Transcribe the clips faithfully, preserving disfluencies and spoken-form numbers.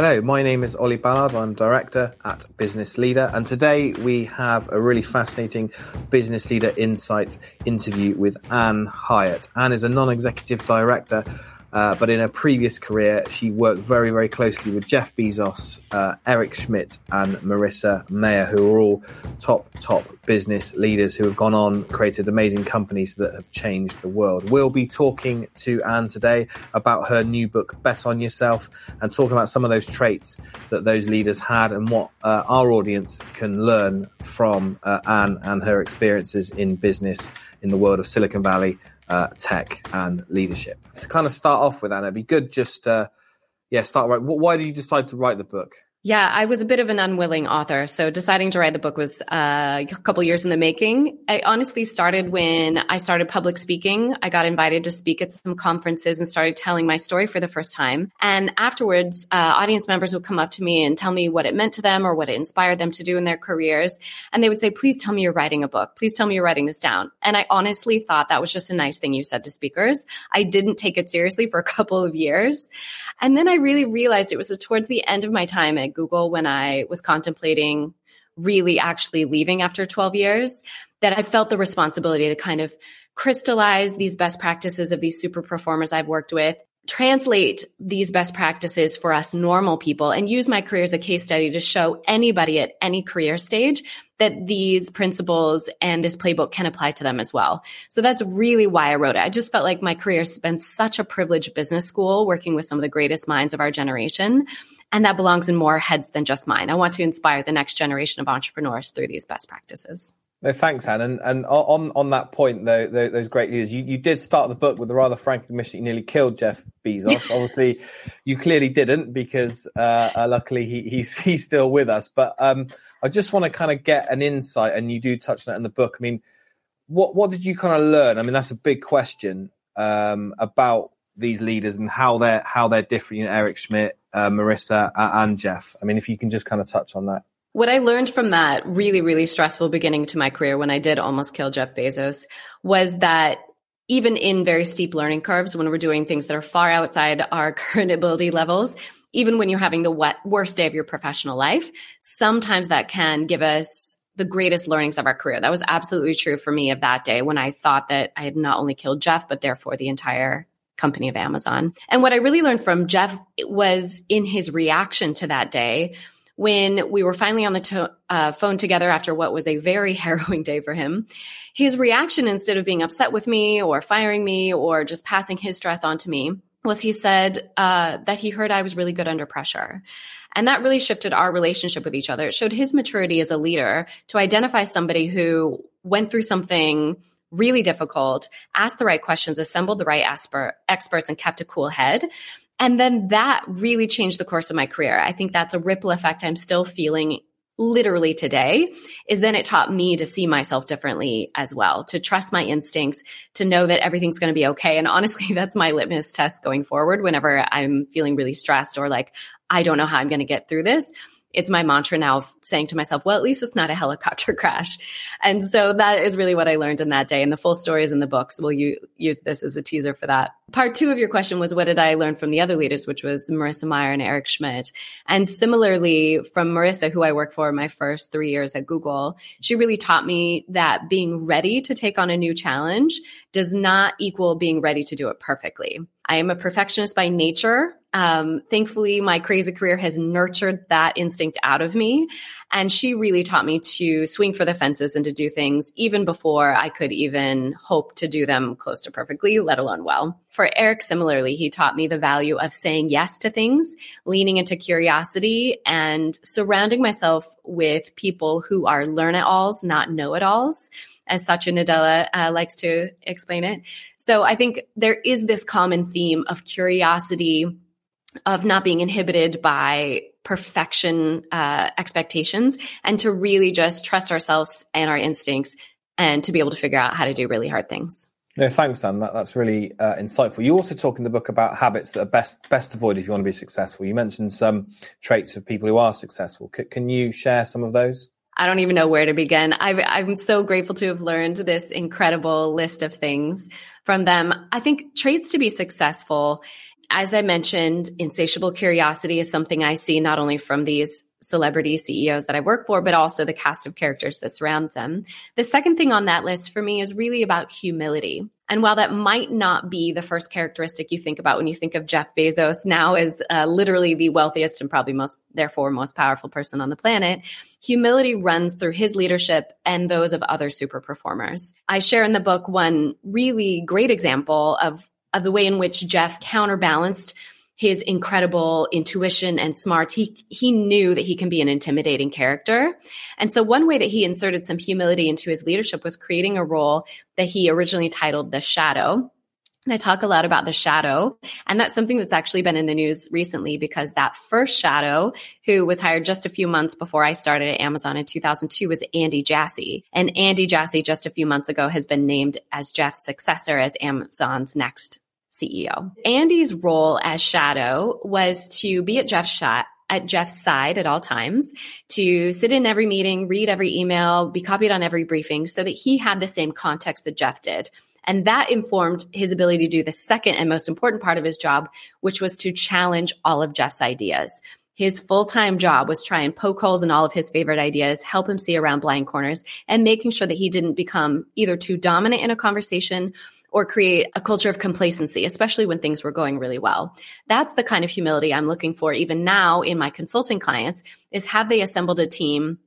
Hello, my name is Oli Ballard. I'm director at Business Leader. And today we have a really fascinating Business Leader Insight interview with Ann Hiatt. Ann is a non-executive director, uh, but in her previous career, she worked very, very closely with Jeff Bezos, uh, Eric Schmidt and Marissa Mayer, who are all top, top business leaders who have gone on, created amazing companies that have changed the world. We'll be talking to Ann today about her new book, Bet on Yourself, and talking about some of those traits that those leaders had and what uh, our audience can learn from uh, Ann and her experiences in business in the world of Silicon Valley, uh, tech and leadership. To kind of start off with, Ann, it'd be good just, uh, yeah, start right. Why did you decide to write the book? Yeah, I was a bit of an unwilling author. So deciding to write the book was uh, a couple years in the making. I honestly started when I started public speaking. I got invited to speak at some conferences and started telling my story for the first time. And afterwards, uh, audience members would come up to me and tell me what it meant to them or what it inspired them to do in their careers. And they would say, please tell me you're writing a book. Please tell me you're writing this down. And I honestly thought that was just a nice thing you said to speakers. I didn't take it seriously for a couple of years. And then I really realized it was towards the end of my time at Google when I was contemplating really actually leaving after twelve years, that I felt the responsibility to kind of crystallize these best practices of these super performers I've worked with, translate these best practices for us normal people, and use my career as a case study to show anybody at any career stage that these principles and this playbook can apply to them as well. So that's really why I wrote it. I just felt like my career has been such a privileged business school working with some of the greatest minds of our generation. And that belongs in more heads than just mine. I want to inspire the next generation of entrepreneurs through these best practices. No, thanks, Ann. And, and on, on that point, though, those great leaders, you, you did start the book with the rather frank admission you nearly killed Jeff Bezos. Obviously, you clearly didn't because uh, uh, luckily he, he's, he's still with us. But um, I just want to kind of get an insight, and you do touch on it in the book. I mean, what, what did you kind of learn? I mean, that's a big question um, about these leaders and how they're how they're different, you know, Eric Schmidt, uh, Marissa uh, and Jeff. I mean, if you can just kind of touch on that. What I learned from that really, really stressful beginning to my career when I did almost kill Jeff Bezos was that even in very steep learning curves, when we're doing things that are far outside our current ability levels, even when you're having the wet, worst day of your professional life, sometimes that can give us the greatest learnings of our career. That was absolutely true for me of that day when I thought that I had not only killed Jeff, but therefore the entire company of Amazon. And what I really learned from Jeff was in his reaction to that day when we were finally on the to- uh, phone together after what was a very harrowing day for him. His reaction, instead of being upset with me or firing me or just passing his stress on to me, was he said uh, that he heard I was really good under pressure. And that really shifted our relationship with each other. It showed his maturity as a leader to identify somebody who went through something really difficult, asked the right questions, assembled the right asper- experts, and kept a cool head. And then that really changed the course of my career. I think that's a ripple effect I'm still feeling literally today, is then it taught me to see myself differently as well, to trust my instincts, to know that everything's going to be okay. And honestly, that's my litmus test going forward. Whenever I'm feeling really stressed or like, I don't know how I'm going to get through this, it's my mantra now of saying to myself, well, at least it's not a helicopter crash. And so that is really what I learned in that day. And the full story is in the book. So we'll u- use this as a teaser for that. Part two of your question was, what did I learn from the other leaders, which was Marissa Mayer and Eric Schmidt. And similarly, from Marissa, who I worked for my first three years at Google, she really taught me that being ready to take on a new challenge does not equal being ready to do it perfectly. I am a perfectionist by nature. Um, thankfully, my crazy career has nurtured that instinct out of me. And she really taught me to swing for the fences and to do things even before I could even hope to do them close to perfectly, let alone well. For Eric, similarly, he taught me the value of saying yes to things, leaning into curiosity, and surrounding myself with people who are learn-it-alls, not know-it-alls, as Satya Nadella uh, likes to explain it. So I think there is this common theme of curiosity, of not being inhibited by perfection uh, expectations, and to really just trust ourselves and our instincts and to be able to figure out how to do really hard things. No, thanks, Ann. That, that's really uh, insightful. You also talk in the book about habits that are best best avoided if you want to be successful. You mentioned some traits of people who are successful. C- can you share some of those? I don't even know where to begin. I've, I'm so grateful to have learned this incredible list of things from them. I think traits to be successful as I mentioned, insatiable curiosity is something I see not only from these celebrity C E Os that I work for, but also the cast of characters that surround them. The second thing on that list for me is really about humility. And while that might not be the first characteristic you think about when you think of Jeff Bezos, now is uh, literally the wealthiest and probably most, therefore most powerful person on the planet, humility runs through his leadership and those of other super performers. I share in the book one really great example of, of the way in which Jeff counterbalanced his incredible intuition and smarts. He, he knew that he can be an intimidating character. And so one way that he inserted some humility into his leadership was creating a role that he originally titled The Shadow. And I talk a lot about the shadow, and that's something that's actually been in the news recently because that first shadow, who was hired just a few months before I started at Amazon in two thousand two, was Andy Jassy. And Andy Jassy just a few months ago has been named as Jeff's successor as Amazon's next C E O. Andy's role as shadow was to be at Jeff's shot, at Jeff's side at all times, to sit in every meeting, read every email, be copied on every briefing so that he had the same context that Jeff did. And that informed his ability to do the second and most important part of his job, which was to challenge all of Jeff's ideas. His full-time job was try and poke holes in all of his favorite ideas, help him see around blind corners, and making sure that he didn't become either too dominant in a conversation or create a culture of complacency, especially when things were going really well. That's the kind of humility I'm looking for even now in my consulting clients, is have they assembled a team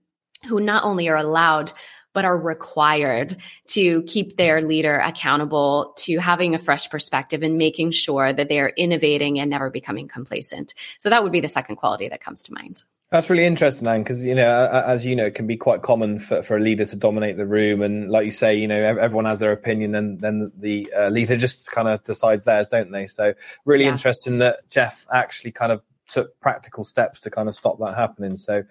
who not only are allowed but are required to keep their leader accountable to having a fresh perspective and making sure that they are innovating and never becoming complacent. So that would be the second quality that comes to mind. That's really interesting, Anne, because, you know, as you know, it can be quite common for, for a leader to dominate the room. And like you say, you know, everyone has their opinion, and then the uh, leader just kind of decides theirs, don't they? So really yeah. interesting that Jeff actually kind of took practical steps to kind of stop that happening. So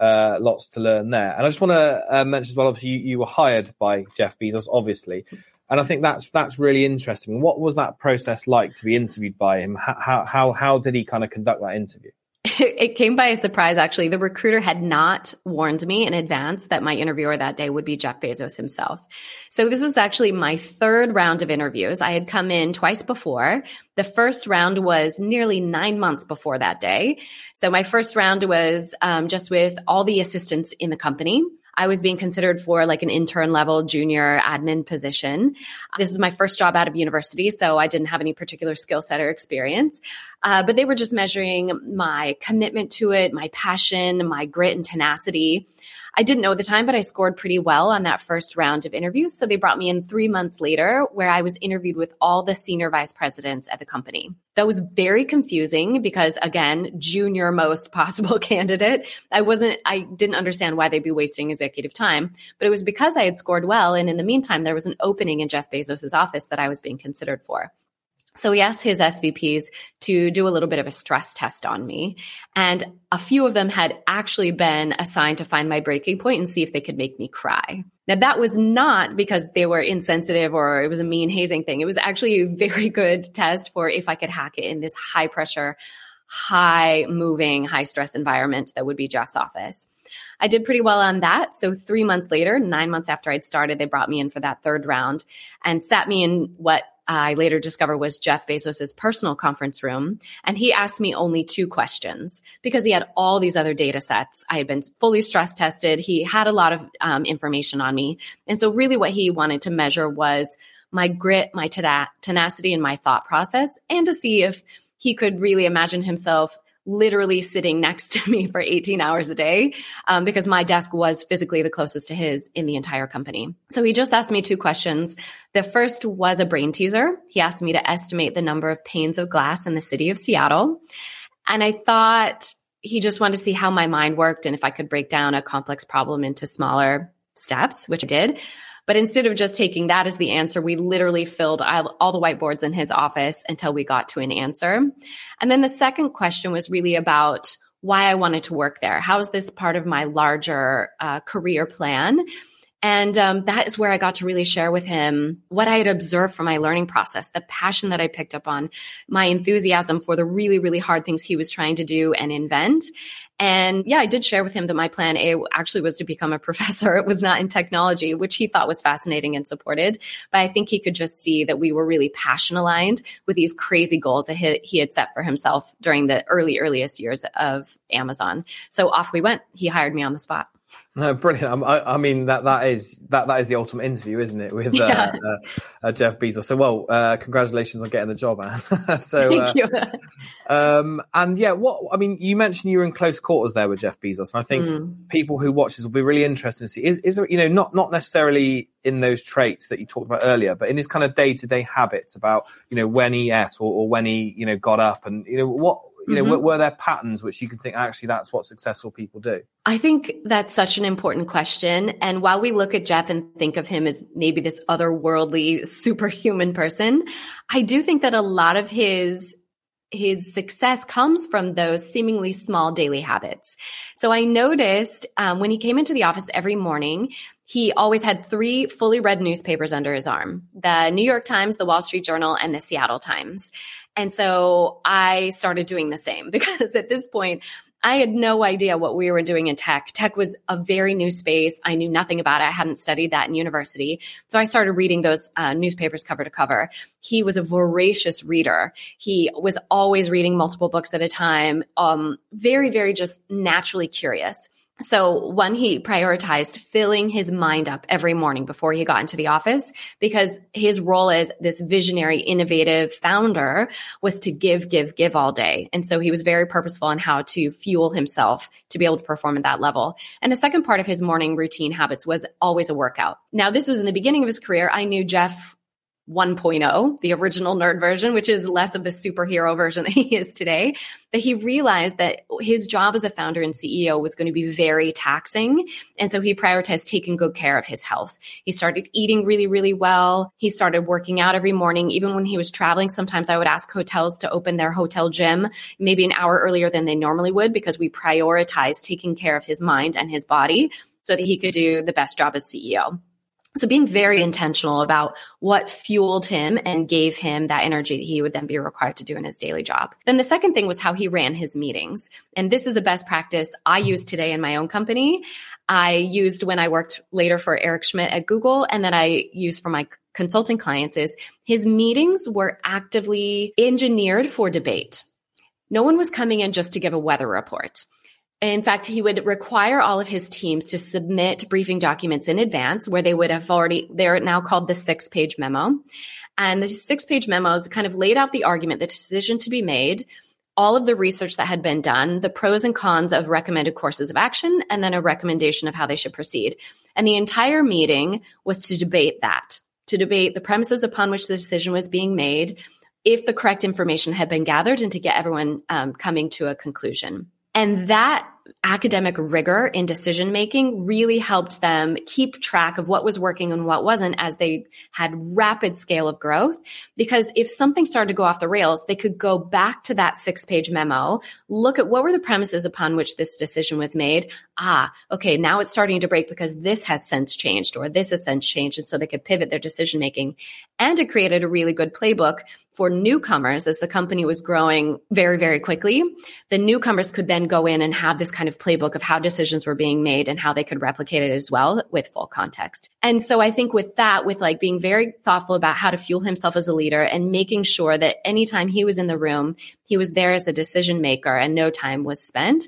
Uh, lots to learn there. And I just want to uh, mention as well, obviously you, you were hired by Jeff Bezos, obviously. And I think that's that's really interesting. What was that process like to be interviewed by him? How how how did he kind of conduct that interview? It came by a surprise, actually. The recruiter had not warned me in advance that my interviewer that day would be Jeff Bezos himself. So this was actually my third round of interviews. I had come in twice before. The first round was nearly nine months before that day. So my first round was um, just with all the assistants in the company. I was being considered for like an intern level junior admin position. This was my first job out of university, so I didn't have any particular skill set or experience. Uh, but they were just measuring my commitment to it, my passion, my grit and tenacity. I didn't know at the time, but I scored pretty well on that first round of interviews. So they brought me in three months later, where I was interviewed with all the senior vice presidents at the company. That was very confusing because, again, junior most possible candidate. I wasn't, I didn't understand why they'd be wasting executive time, but it was because I had scored well. And in the meantime, there was an opening in Jeff Bezos's office that I was being considered for. So he asked his S V Ps to do a little bit of a stress test on me. And a few of them had actually been assigned to find my breaking point and see if they could make me cry. Now, that was not because they were insensitive or it was a mean hazing thing. It was actually a very good test for if I could hack it in this high pressure, high moving, high stress environment that would be Jeff's office. I did pretty well on that. So three months later, nine months after I'd started, they brought me in for that third round and sat me in what I later discovered was Jeff Bezos's personal conference room. And he asked me only two questions because he had all these other data sets. I had been fully stress tested. He had a lot of um, information on me. And so really what he wanted to measure was my grit, my tena- tenacity, and my thought process, and to see if he could really imagine himself literally sitting next to me for eighteen hours a day, um, because my desk was physically the closest to his in the entire company. So he just asked me two questions. The first was a brain teaser. He asked me to estimate the number of panes of glass in the city of Seattle. And I thought he just wanted to see how my mind worked and if I could break down a complex problem into smaller steps, which I did. But instead of just taking that as the answer, we literally filled all the whiteboards in his office until we got to an answer. And then the second question was really about why I wanted to work there. How is this part of my larger uh, career plan? And um, that is where I got to really share with him what I had observed from my learning process, the passion that I picked up on, my enthusiasm for the really, really hard things he was trying to do and invent, And yeah, I did share with him that my plan A actually was to become a professor. It was not in technology, which he thought was fascinating and supported. But I think he could just see that we were really passion aligned with these crazy goals that he, he had set for himself during the early, earliest years of Amazon. So off we went. He hired me on the spot. No, brilliant. I, I mean, that that is that that is the ultimate interview, isn't it, with uh, yeah. uh, uh, Jeff Bezos. So, well, uh, congratulations on getting the job, Anne. so, Thank uh, you. um, and yeah, what I mean, you mentioned you were in close quarters there with Jeff Bezos, and I think mm. people who watch this will be really interested to see is is there, you know, not not necessarily in those traits that you talked about earlier, but in his kind of day to day habits about, you know, when he ate or, or when he, you know, got up, and you know what. You know, mm-hmm. were there patterns which you can think, actually, that's what successful people do? I think that's such an important question. And while we look at Jeff and think of him as maybe this otherworldly, superhuman person, I do think that a lot of his his success comes from those seemingly small daily habits. So I noticed um, when he came into the office every morning, he always had three fully read newspapers under his arm, the New York Times, the Wall Street Journal, and the Seattle Times. And so I started doing the same because at this point, I had no idea what we were doing in tech. Tech was a very new space. I knew nothing about it. I hadn't studied that in university. So I started reading those uh, newspapers cover to cover. He was a voracious reader. He was always reading multiple books at a time, um, very, very just naturally curious. So one, he prioritized filling his mind up every morning before he got into the office, because his role as this visionary, innovative founder was to give, give, give all day. And so he was very purposeful in how to fuel himself to be able to perform at that level. And a second part of his morning routine habits was always a workout. Now, this was in the beginning of his career. I knew Jeff one point oh, the original nerd version, which is less of the superhero version that he is today. But he realized that his job as a founder and C E O was going to be very taxing. And so he prioritized taking good care of his health. He started eating really, really well. He started working out every morning. Even when he was traveling, sometimes I would ask hotels to open their hotel gym maybe an hour earlier than they normally would, because we prioritized taking care of his mind and his body so that he could do the best job as C E O. So being very intentional about what fueled him and gave him that energy that he would then be required to do in his daily job. Then the second thing was how he ran his meetings. And this is a best practice I use today in my own company. I used when I worked later for Eric Schmidt at Google, and then I used for my consulting clients is his meetings were actively engineered for debate. No one was coming in just to give a weather report. In fact, he would require all of his teams to submit briefing documents in advance where they would have already, they're now called the six-page memo. And the six-page memos kind of laid out the argument, the decision to be made, all of the research that had been done, the pros and cons of recommended courses of action, and then a recommendation of how they should proceed. And the entire meeting was to debate that, to debate the premises upon which the decision was being made, if the correct information had been gathered, and to get everyone um, coming to a conclusion. And that academic rigor in decision-making really helped them keep track of what was working and what wasn't as they had rapid scale of growth. Because if something started to go off the rails, they could go back to that six-page memo, look at what were the premises upon which this decision was made. Ah, okay, now it's starting to break because this has since changed or this has since changed. And so they could pivot their decision-making. And it created a really good playbook for newcomers as the company was growing very, very quickly. The newcomers could then go in and have this kind of playbook of how decisions were being made and how they could replicate it as well with full context. And so I think with that, with like being very thoughtful about how to fuel himself as a leader and making sure that anytime he was in the room, he was there as a decision maker and no time was spent.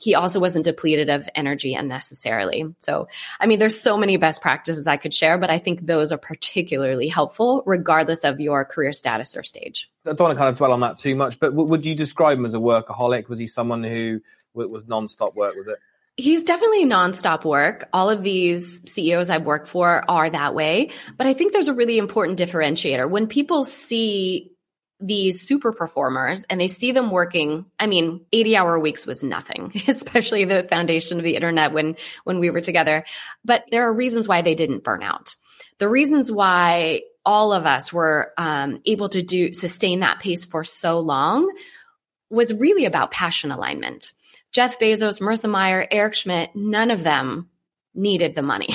He also wasn't depleted of energy unnecessarily. So, I mean, there's so many best practices I could share, but I think those are particularly helpful regardless of your career status or stage. I don't want to kind of dwell on that too much, but w- would you describe him as a workaholic? Was he someone who It was nonstop work, was it? He's definitely nonstop work. All of these C E Os I've worked for are that way. But I think there's a really important differentiator. When people see these super performers and they see them working, I mean, eighty hour weeks was nothing, especially the foundation of the internet when, when we were together. But there are reasons why they didn't burn out. The reasons why all of us were um, able to do sustain that pace for so long was really about passion alignment. Jeff Bezos, Marissa Mayer, Eric Schmidt, none of them needed the money.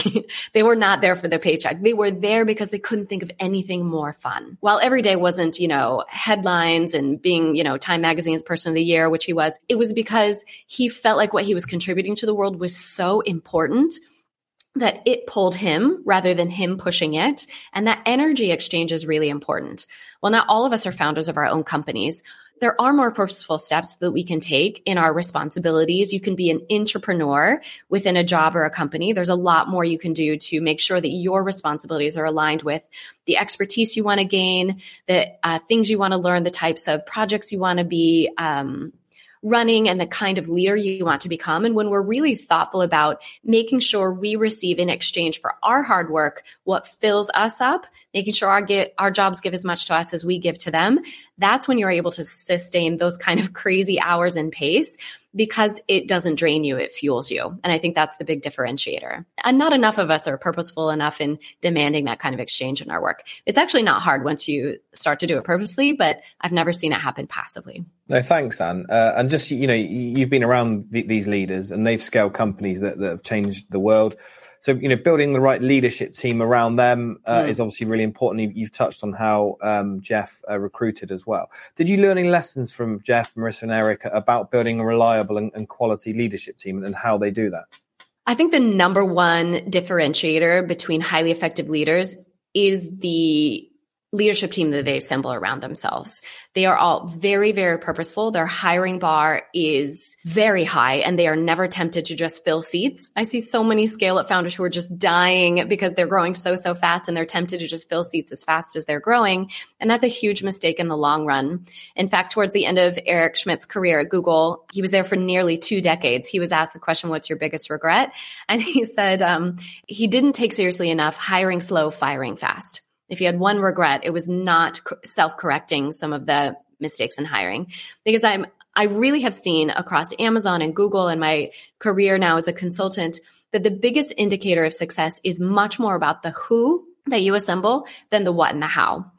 They were not there for their paycheck. They were there because they couldn't think of anything more fun. While every day wasn't, you know, headlines and being, you know, Time Magazine's person of the year, which he was, it was because he felt like what he was contributing to the world was so important that it pulled him rather than him pushing it. And that energy exchange is really important. Well, not all of us are founders of our own companies. There are more purposeful steps that we can take in our responsibilities. You can be an entrepreneur within a job or a company. There's a lot more you can do to make sure that your responsibilities are aligned with the expertise you want to gain, the uh, things you want to learn, the types of projects you want to be um running, and the kind of leader you want to become. And when we're really thoughtful about making sure we receive in exchange for our hard work what fills us up, making sure our get, our jobs give as much to us as we give to them, that's when you're able to sustain those kind of crazy hours and pace, because it doesn't drain you, it fuels you. And I think that's the big differentiator. And not enough of us are purposeful enough in demanding that kind of exchange in our work. It's actually not hard once you start to do it purposely, but I've never seen it happen passively. No, thanks, Ann. Uh, and just, you know, you've been around the, these leaders, and they've scaled companies that, that have changed the world. So, you know, building the right leadership team around them uh, mm. is obviously really important. You've, you've touched on how um, Jeff uh, recruited as well. Did you learn any lessons from Jeff, Marissa, and Eric about building a reliable and, and quality leadership team, and how they do that? I think the number one differentiator between highly effective leaders is the leadership team that they assemble around themselves. They are all very, very purposeful. Their hiring bar is very high, and they are never tempted to just fill seats. I see so many scale-up founders who are just dying because they're growing so, so fast, and they're tempted to just fill seats as fast as they're growing. And that's a huge mistake in the long run. In fact, towards the end of Eric Schmidt's career at Google, he was there for nearly two decades. He was asked the question, what's your biggest regret? And he said um, he didn't take seriously enough hiring slow, firing fast. If he had one regret, it was not self-correcting some of the mistakes in hiring. Because I'm, I really have seen across Amazon and Google and my career now as a consultant that the biggest indicator of success is much more about the who that you assemble than the what and the how.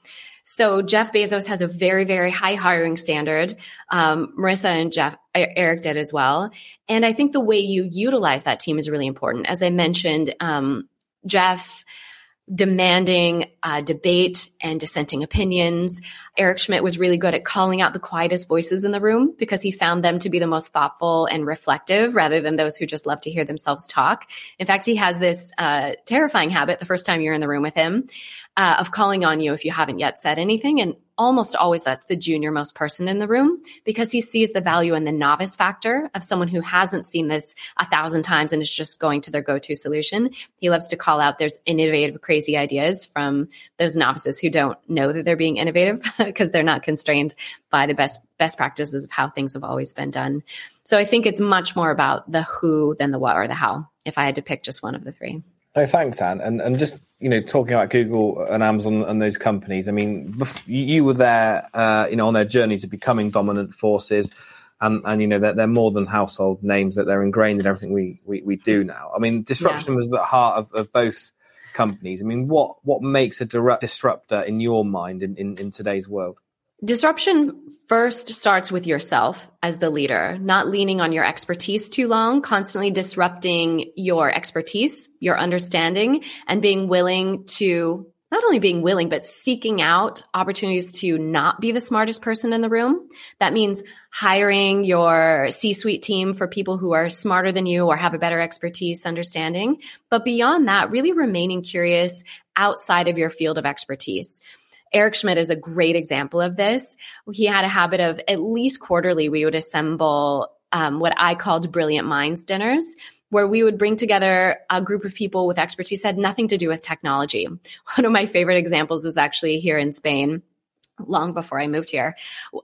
So Jeff Bezos has a very, very high hiring standard. Um, Marissa and Jeff, Eric did as well. And I think the way you utilize that team is really important. As I mentioned, um, Jeff... demanding uh, debate and dissenting opinions. Eric Schmidt was really good at calling out the quietest voices in the room because he found them to be the most thoughtful and reflective rather than those who just love to hear themselves talk. In fact, he has this uh, terrifying habit the first time you're in the room with him uh, of calling on you if you haven't yet said anything. And almost always that's the junior most person in the room because he sees the value in the novice factor of someone who hasn't seen this a thousand times and is just going to their go-to solution. He loves to call out those innovative, crazy ideas from those novices who don't know that they're being innovative because they're not constrained by the best best practices of how things have always been done. So I think it's much more about the who than the what or the how, if I had to pick just one of the three. No, thanks, Ann. And and just, you know, talking about Google and Amazon and those companies, I mean, you were there, uh, you know, on their journey to becoming dominant forces. And, and you know, they're, they're more than household names, that they're ingrained in everything we, we, we do now. I mean, disruption yeah. was at the heart of, of both companies. I mean, what, what makes a direct disruptor in your mind in, in, in today's world? Disruption first starts with yourself as the leader, not leaning on your expertise too long, constantly disrupting your expertise, your understanding, and being willing to, not only being willing, but seeking out opportunities to not be the smartest person in the room. That means hiring your C-suite team for people who are smarter than you or have a better expertise understanding. But beyond that, really remaining curious outside of your field of expertise. Eric Schmidt is a great example of this. He had a habit of at least quarterly, we would assemble um, what I called brilliant minds dinners, where we would bring together a group of people with expertise that had nothing to do with technology. One of my favorite examples was actually here in Spain. Long before I moved here,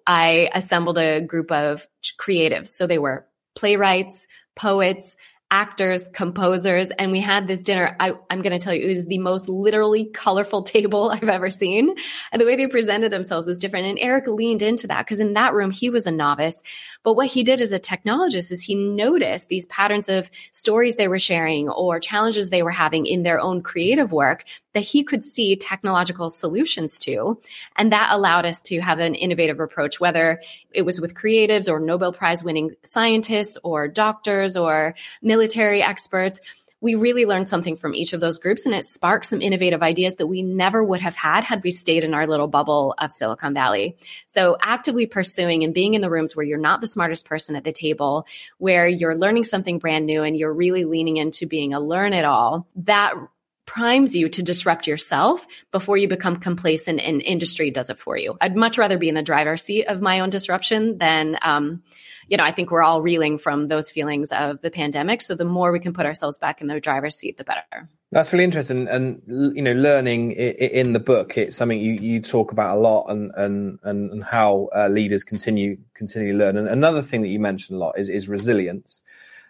I assembled a group of creatives. So they were playwrights, poets, actors, composers, and we had this dinner. I, I'm going to tell you, it was the most literally colorful table I've ever seen. And the way they presented themselves was different. And Eric leaned into that because in that room, he was a novice. But what he did as a technologist is he noticed these patterns of stories they were sharing or challenges they were having in their own creative work that he could see technological solutions to. And that allowed us to have an innovative approach, whether it was with creatives or Nobel Prize winning scientists or doctors or military experts. we really learned something from each of those groups, and it sparked some innovative ideas that we never would have had had we stayed in our little bubble of Silicon Valley. So actively pursuing and being in the rooms where you're not the smartest person at the table, where you're learning something brand new and you're really leaning into being a learn-it-all, that primes you to disrupt yourself before you become complacent and industry does it for you. I'd much rather be in the driver's seat of my own disruption than, um, you know, I think we're all reeling from those feelings of the pandemic. So the more we can put ourselves back in the driver's seat, the better. That's really interesting. And, you know, learning in the book, it's something you, you talk about a lot, and and and how uh, leaders continue, continue to learn. And another thing that you mentioned a lot is, is resilience.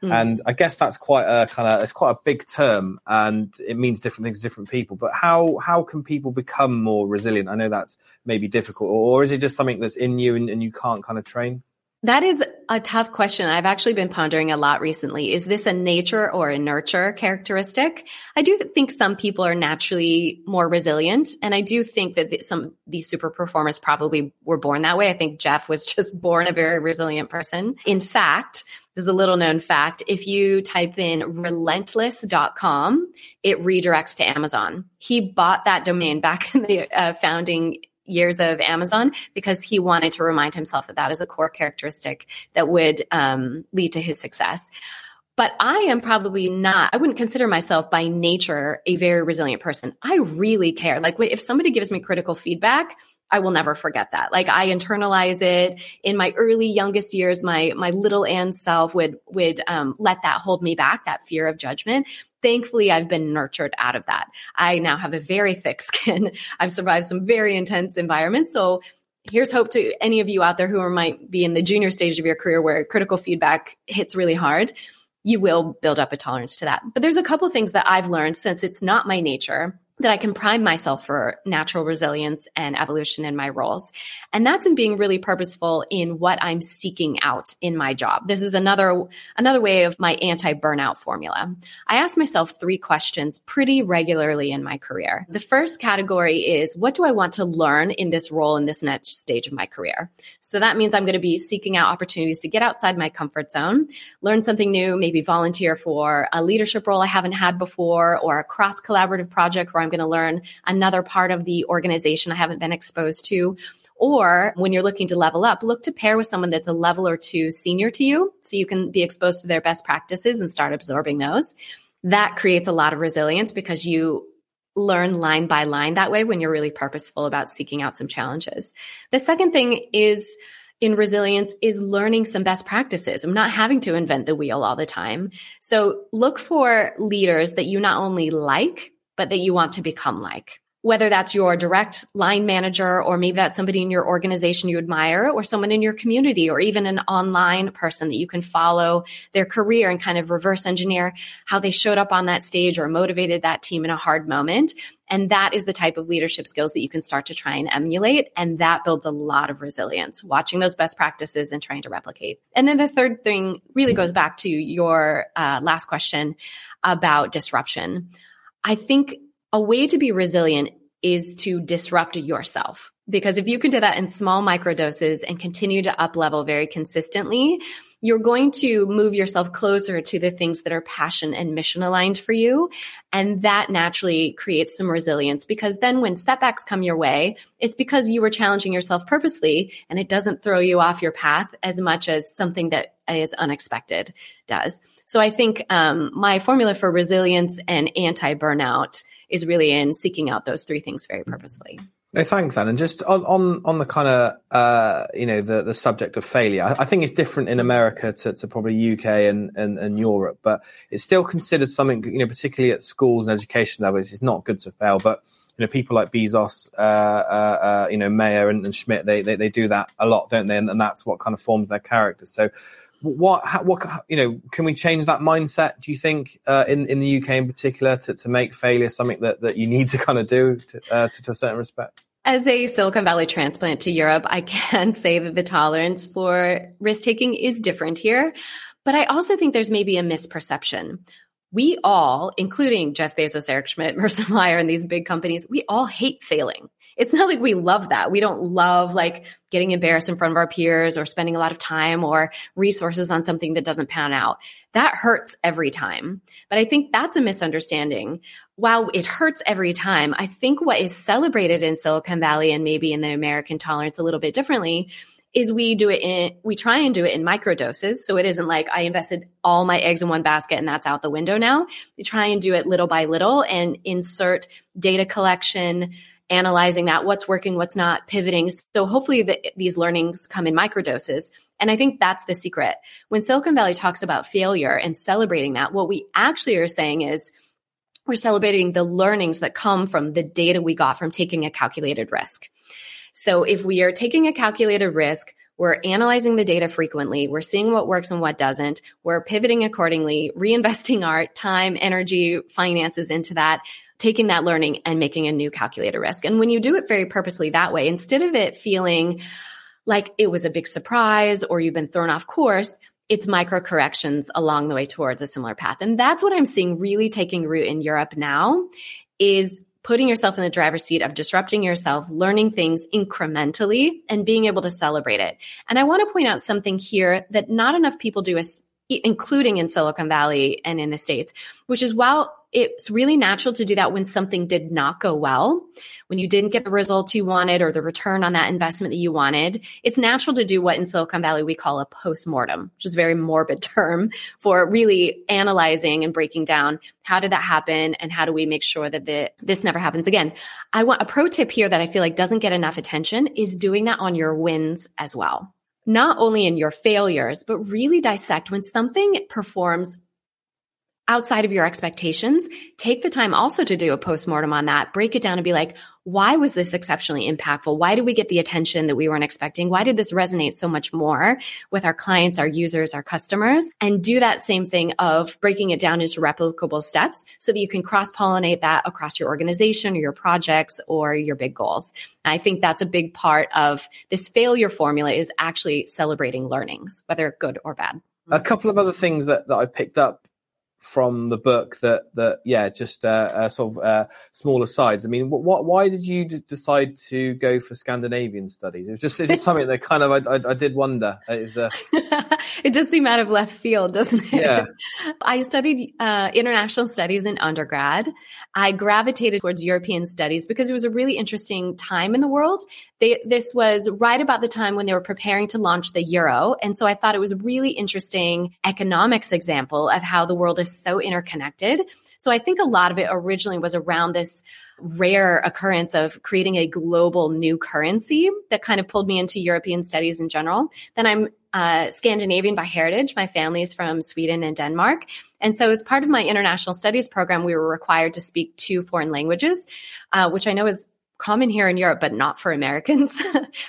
And I guess that's quite a kind of, it's quite a big term, and it means different things to different people. But how how can people become more resilient? I know that's maybe difficult, or is it just something that's in you and, and you can't kind of train? That is a tough question. I've actually been pondering a lot recently. Is this a nature or a nurture characteristic? I do think some people are naturally more resilient. And I do think that some of these super performers probably were born that way. I think Jeff was just born a very resilient person. In fact, this is a little known fact. If you type in relentless dot com, it redirects to Amazon. He bought that domain back in the uh, founding years of Amazon because he wanted to remind himself that that is a core characteristic that would um, lead to his success. But I am probably not, I wouldn't consider myself by nature a very resilient person. I really care. Like if somebody gives me critical feedback, I will never forget that. Like I internalize it. In my early youngest years, my my little Ann self would would um, let that hold me back, that fear of judgment. Thankfully, I've been nurtured out of that. I now have a very thick skin. I've survived some very intense environments. So here's hope to any of you out there who are, might be in the junior stage of your career where critical feedback hits really hard. You will build up a tolerance to that. But there's a couple things that I've learned since it's not my nature that I can prime myself for natural resilience and evolution in my roles. And that's in being really purposeful in what I'm seeking out in my job. This is another another way of my anti-burnout formula. I ask myself three questions pretty regularly in my career. The first category is, what do I want to learn in this role in this next stage of my career? So that means I'm going to be seeking out opportunities to get outside my comfort zone, learn something new, maybe volunteer for a leadership role I haven't had before, or a cross-collaborative project where I'm going to learn another part of the organization I haven't been exposed to. Or when you're looking to level up, look to pair with someone that's a level or two senior to you so you can be exposed to their best practices and start absorbing those. That creates a lot of resilience because you learn line by line that way when you're really purposeful about seeking out some challenges. The second thing is in resilience is learning some best practices. I'm not having to invent the wheel all the time. So look for leaders that you not only like, but that you want to become like, whether that's your direct line manager, or maybe that's somebody in your organization you admire, or someone in your community, or even an online person that you can follow their career and kind of reverse engineer how they showed up on that stage or motivated that team in a hard moment. And that is the type of leadership skills that you can start to try and emulate. And that builds a lot of resilience, watching those best practices and trying to replicate. And then the third thing really goes back to your uh, last question about disruption. I think a way to be resilient is to disrupt yourself, because if you can do that in small micro doses and continue to up level very consistently, you're going to move yourself closer to the things that are passion and mission aligned for you. And that naturally creates some resilience, because then when setbacks come your way, it's because you were challenging yourself purposely and it doesn't throw you off your path as much as something that is unexpected does. So I think um, my formula for resilience and anti-burnout is really in seeking out those three things very purposefully. No, thanks, Ann. And just on, on, on the kind of, uh, you know, the, the subject of failure, I, I think it's different in America to, to probably U K and, and, and Europe, but it's still considered something, you know, particularly at schools and education levels, it's not good to fail. But, you know, people like Bezos, uh, uh, uh, you know, Mayer and, and Schmidt, they, they, they do that a lot, don't they? And, and that's what kind of forms their character. So what, how, what, you know, can we change that mindset, do you think, uh, in, in the U K in particular, to, to make failure something that, that you need to kind of do to, uh, to, to a certain respect? As a Silicon Valley transplant to Europe, I can say that the tolerance for risk taking is different here, but I also think there's maybe a misperception. we all, including Jeff Bezos, Eric Schmidt, Marissa Mayer, and these big companies, we all hate failing. It's not like we love that. We don't love like getting embarrassed in front of our peers or spending a lot of time or resources on something that doesn't pan out. That hurts every time. But I think that's a misunderstanding. While it hurts every time, I think what is celebrated in Silicon Valley and maybe in the American tolerance a little bit differently is we do it in, we try and do it in micro doses. So it isn't like I invested all my eggs in one basket and that's out the window now. We try and do it little by little and insert data collection, analyzing that, what's working, what's not, pivoting. So hopefully the, these learnings come in microdoses. And I think that's the secret. When Silicon Valley talks about failure and celebrating that, what we actually are saying is we're celebrating the learnings that come from the data we got from taking a calculated risk. So if we are taking a calculated risk, we're analyzing the data frequently. We're seeing what works and what doesn't. We're pivoting accordingly, reinvesting our time, energy, finances into that, taking that learning and making a new calculated risk. And when you do it very purposely that way, instead of it feeling like it was a big surprise or you've been thrown off course, it's micro corrections along the way towards a similar path. And that's what I'm seeing really taking root in Europe now, is putting yourself in the driver's seat of disrupting yourself, learning things incrementally, and being able to celebrate it. And I want to point out something here that not enough people do, including in Silicon Valley and in the States, which is while it's really natural to do that when something did not go well, when you didn't get the results you wanted or the return on that investment that you wanted, it's natural to do what in Silicon Valley we call a postmortem, which is a very morbid term for really analyzing and breaking down how did that happen and how do we make sure that the, this never happens again. I want a pro tip here that I feel like doesn't get enough attention is doing that on your wins as well. Not only in your failures, but really dissect when something performs outside of your expectations. Take the time also to do a postmortem on that, break it down and be like, why was this exceptionally impactful? Why did we get the attention that we weren't expecting? Why did this resonate so much more with our clients, our users, our customers? And do that same thing of breaking it down into replicable steps so that you can cross-pollinate that across your organization or your projects or your big goals. And I think that's a big part of this failure formula is actually celebrating learnings, whether good or bad. A couple of other things that, that I picked up from the book that, that yeah, just uh, uh, sort of uh, smaller sides. I mean, what, what, why did you d- decide to go for Scandinavian studies? It was just, it was just something that kind of, I, I, I did wonder. It was, uh... It does seem out of left field, doesn't it? Yeah. I studied uh, international studies in undergrad. I gravitated towards European studies because it was a really interesting time in the world. They, this was right about the time when they were preparing to launch the euro. And so I thought it was a really interesting economics example of how the world is so interconnected. So I think a lot of it originally was around this rare occurrence of creating a global new currency that kind of pulled me into European studies in general. Then I'm uh, Scandinavian by heritage. My family's from Sweden and Denmark. And so as part of my international studies program, we were required to speak two foreign languages, uh, which I know is common here in Europe, but not for Americans.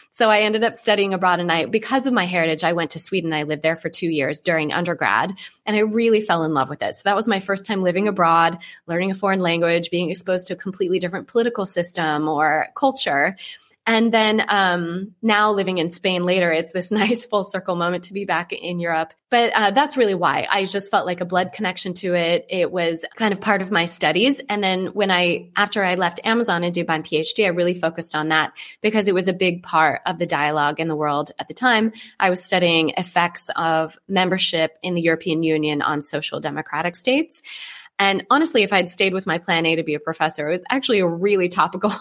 So I ended up studying abroad, and I, because of my heritage, I went to Sweden. I lived there for two years during undergrad, and I really fell in love with it. So that was my first time living abroad, learning a foreign language, being exposed to a completely different political system or culture. And then um, now living in Spain later, it's this nice full circle moment to be back in Europe. But uh, that's really why. I just felt like a blood connection to it. It was kind of part of my studies. And then when I, after I left Amazon and did my PhD, I really focused on that because it was a big part of the dialogue in the world at the time. I was studying effects of membership in the European Union on social democratic states. And honestly, if I'd stayed with my plan A to be a professor, it was actually a really topical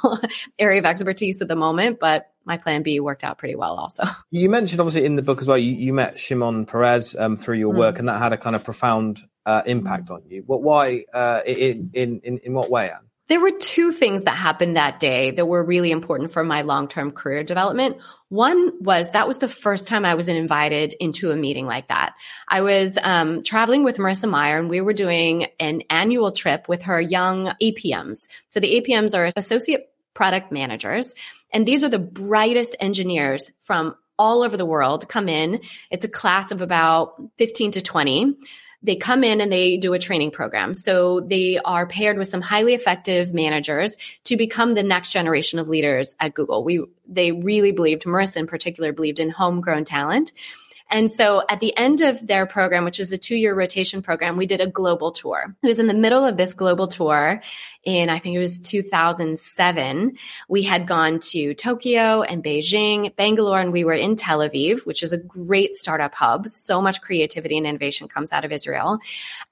area of expertise at the moment, but my plan B worked out pretty well also. You mentioned obviously in the book as well, you, you met Shimon Peres um, through your mm. work, and that had a kind of profound uh, impact on you. What, why, uh, in, in, in, in what way, Anne? There were two things that happened that day that were really important for my long-term career development. One was that was the first time I was invited into a meeting like that. I was um, traveling with Marissa Mayer, and we were doing an annual trip with her young A P Ms. So the A P Ms are associate product managers, and these are the brightest engineers from all over the world come in. It's a class of about fifteen to twenty. They come in and they do a training program. So they are paired with some highly effective managers to become the next generation of leaders at Google. We, they really believed, Marissa in particular, believed in homegrown talent. And so at the end of their program, which is a two-year rotation program, we did a global tour. It was in the middle of this global tour in, I think it was two thousand seven. We had gone to Tokyo and Beijing, Bangalore, and we were in Tel Aviv, which is a great startup hub. So much creativity and innovation comes out of Israel.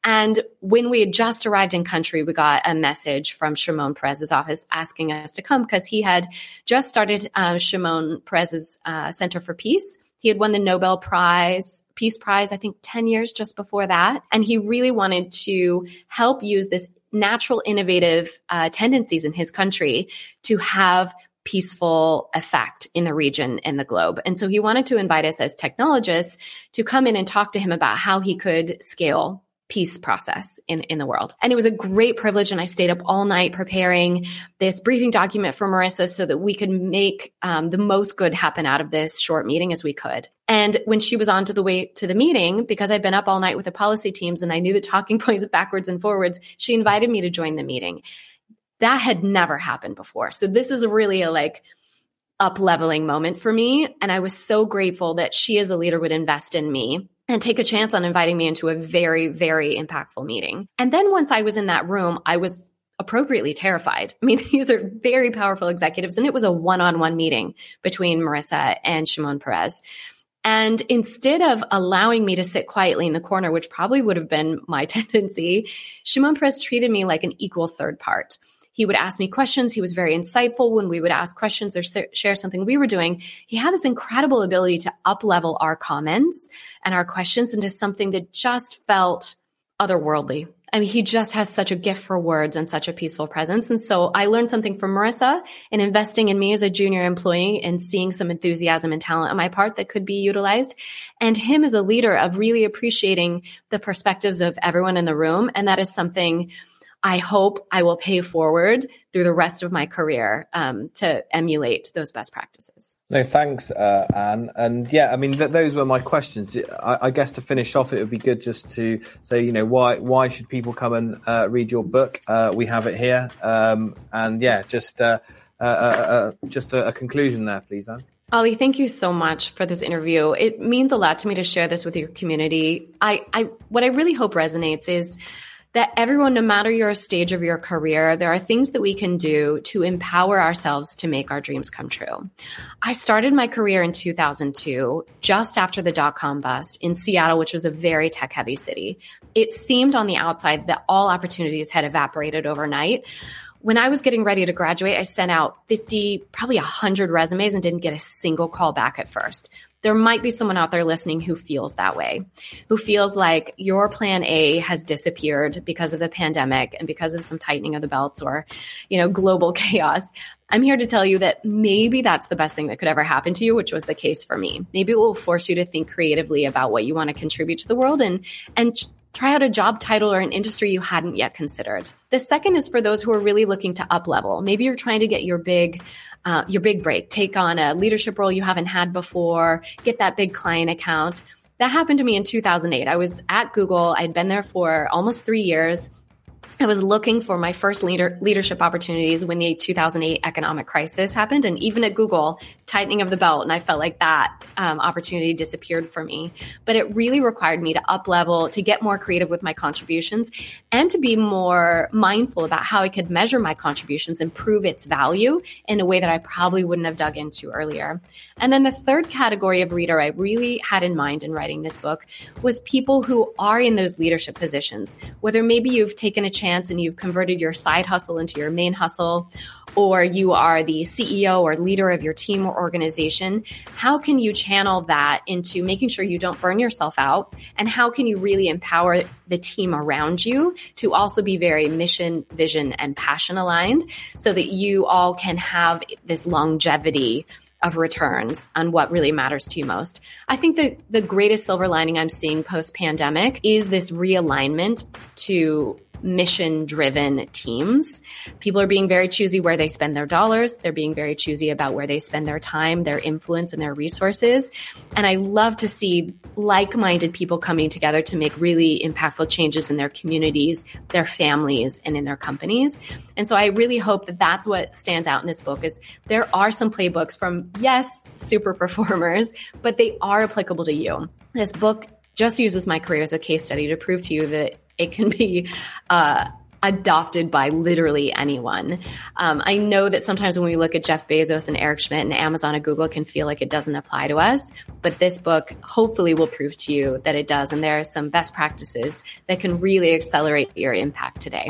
And when we had just arrived in country, we got a message from Shimon Peres' office asking us to come because he had just started uh, Shimon Peres' uh, Center for Peace. He had won the Nobel Prize, Peace Prize, I think ten years just before that. And he really wanted to help use this natural, innovative uh, tendencies in his country to have peaceful effect in the region and the globe. And so he wanted to invite us as technologists to come in and talk to him about how he could scale peace process in, in the world. And it was a great privilege. And I stayed up all night preparing this briefing document for Marissa so that we could make um, the most good happen out of this short meeting as we could. And when she was on to the way to the meeting, because I'd been up all night with the policy teams and I knew the talking points backwards and forwards, she invited me to join the meeting. That had never happened before. So this is really a like up-leveling moment for me. And I was so grateful that she as a leader would invest in me and take a chance on inviting me into a very, very impactful meeting. And then once I was in that room, I was appropriately terrified. I mean, these are very powerful executives. And it was a one-on-one meeting between Marissa and Shimon Peres. And instead of allowing me to sit quietly in the corner, which probably would have been my tendency, Shimon Peres treated me like an equal third part. He would ask me questions. He was very insightful when we would ask questions or share something we were doing. He had this incredible ability to up-level our comments and our questions into something that just felt otherworldly. I mean, he just has such a gift for words and such a peaceful presence. And so I learned something from Marissa and investing in me as a junior employee and seeing some enthusiasm and talent on my part that could be utilized, and him as a leader of really appreciating the perspectives of everyone in the room. And that is something I hope I will pay forward through the rest of my career um, to emulate those best practices. No, thanks, uh, Anne. And yeah, I mean, th- those were my questions. I-, I guess to finish off, it would be good just to say, you know, why why should people come and uh, read your book? Uh, we have it here. Um, and yeah, just uh, uh, uh, uh, just a-, a conclusion there, please, Anne. Oli, thank you so much for this interview. It means a lot to me to share this with your community. I, I what I really hope resonates is that everyone, no matter your stage of your career, there are things that we can do to empower ourselves to make our dreams come true. I started my career in two thousand two, just after the dot-com bust in Seattle, which was a very tech-heavy city. It seemed on the outside that all opportunities had evaporated overnight. When I was getting ready to graduate, I sent out fifty, probably one hundred resumes and didn't get a single call back at first. There might be someone out there listening who feels that way, who feels like your plan A has disappeared because of the pandemic and because of some tightening of the belts or, you know, global chaos. I'm here to tell you that maybe that's the best thing that could ever happen to you, which was the case for me. Maybe it will force you to think creatively about what you want to contribute to the world and, and try out a job title or an industry you hadn't yet considered. The second is for those who are really looking to up level. Maybe you're trying to get your big, uh, your big break, take on a leadership role you haven't had before, get that big client account. That happened to me in two thousand eight. I was at Google. I'd been there for almost three years. I was looking for my first leader, leadership opportunities when the two thousand eight economic crisis happened. And even at Google, tightening of the belt. And I felt like that um, opportunity disappeared for me. But it really required me to up level, to get more creative with my contributions, and to be more mindful about how I could measure my contributions and prove its value in a way that I probably wouldn't have dug into earlier. And then the third category of reader I really had in mind in writing this book was people who are in those leadership positions, whether maybe you've taken a chance and you've converted your side hustle into your main hustle, or you are the C E O or leader of your team or organization. How can you channel that into making sure you don't burn yourself out? And how can you really empower the team around you to also be very mission, vision, and passion aligned so that you all can have this longevity of returns on what really matters to you most? I think that the greatest silver lining I'm seeing post-pandemic is this realignment to mission-driven teams. People are being very choosy where they spend their dollars. They're being very choosy about where they spend their time, their influence, and their resources. And I love to see like-minded people coming together to make really impactful changes in their communities, their families, and in their companies. And so I really hope that that's what stands out in this book is there are some playbooks from, yes, super performers, but they are applicable to you. This book just uses my career as a case study to prove to you that it can be uh, adopted by literally anyone. Um, I know that sometimes when we look at Jeff Bezos and Eric Schmidt and Amazon and Google, it can feel like it doesn't apply to us. But this book hopefully will prove to you that it does. And there are some best practices that can really accelerate your impact today.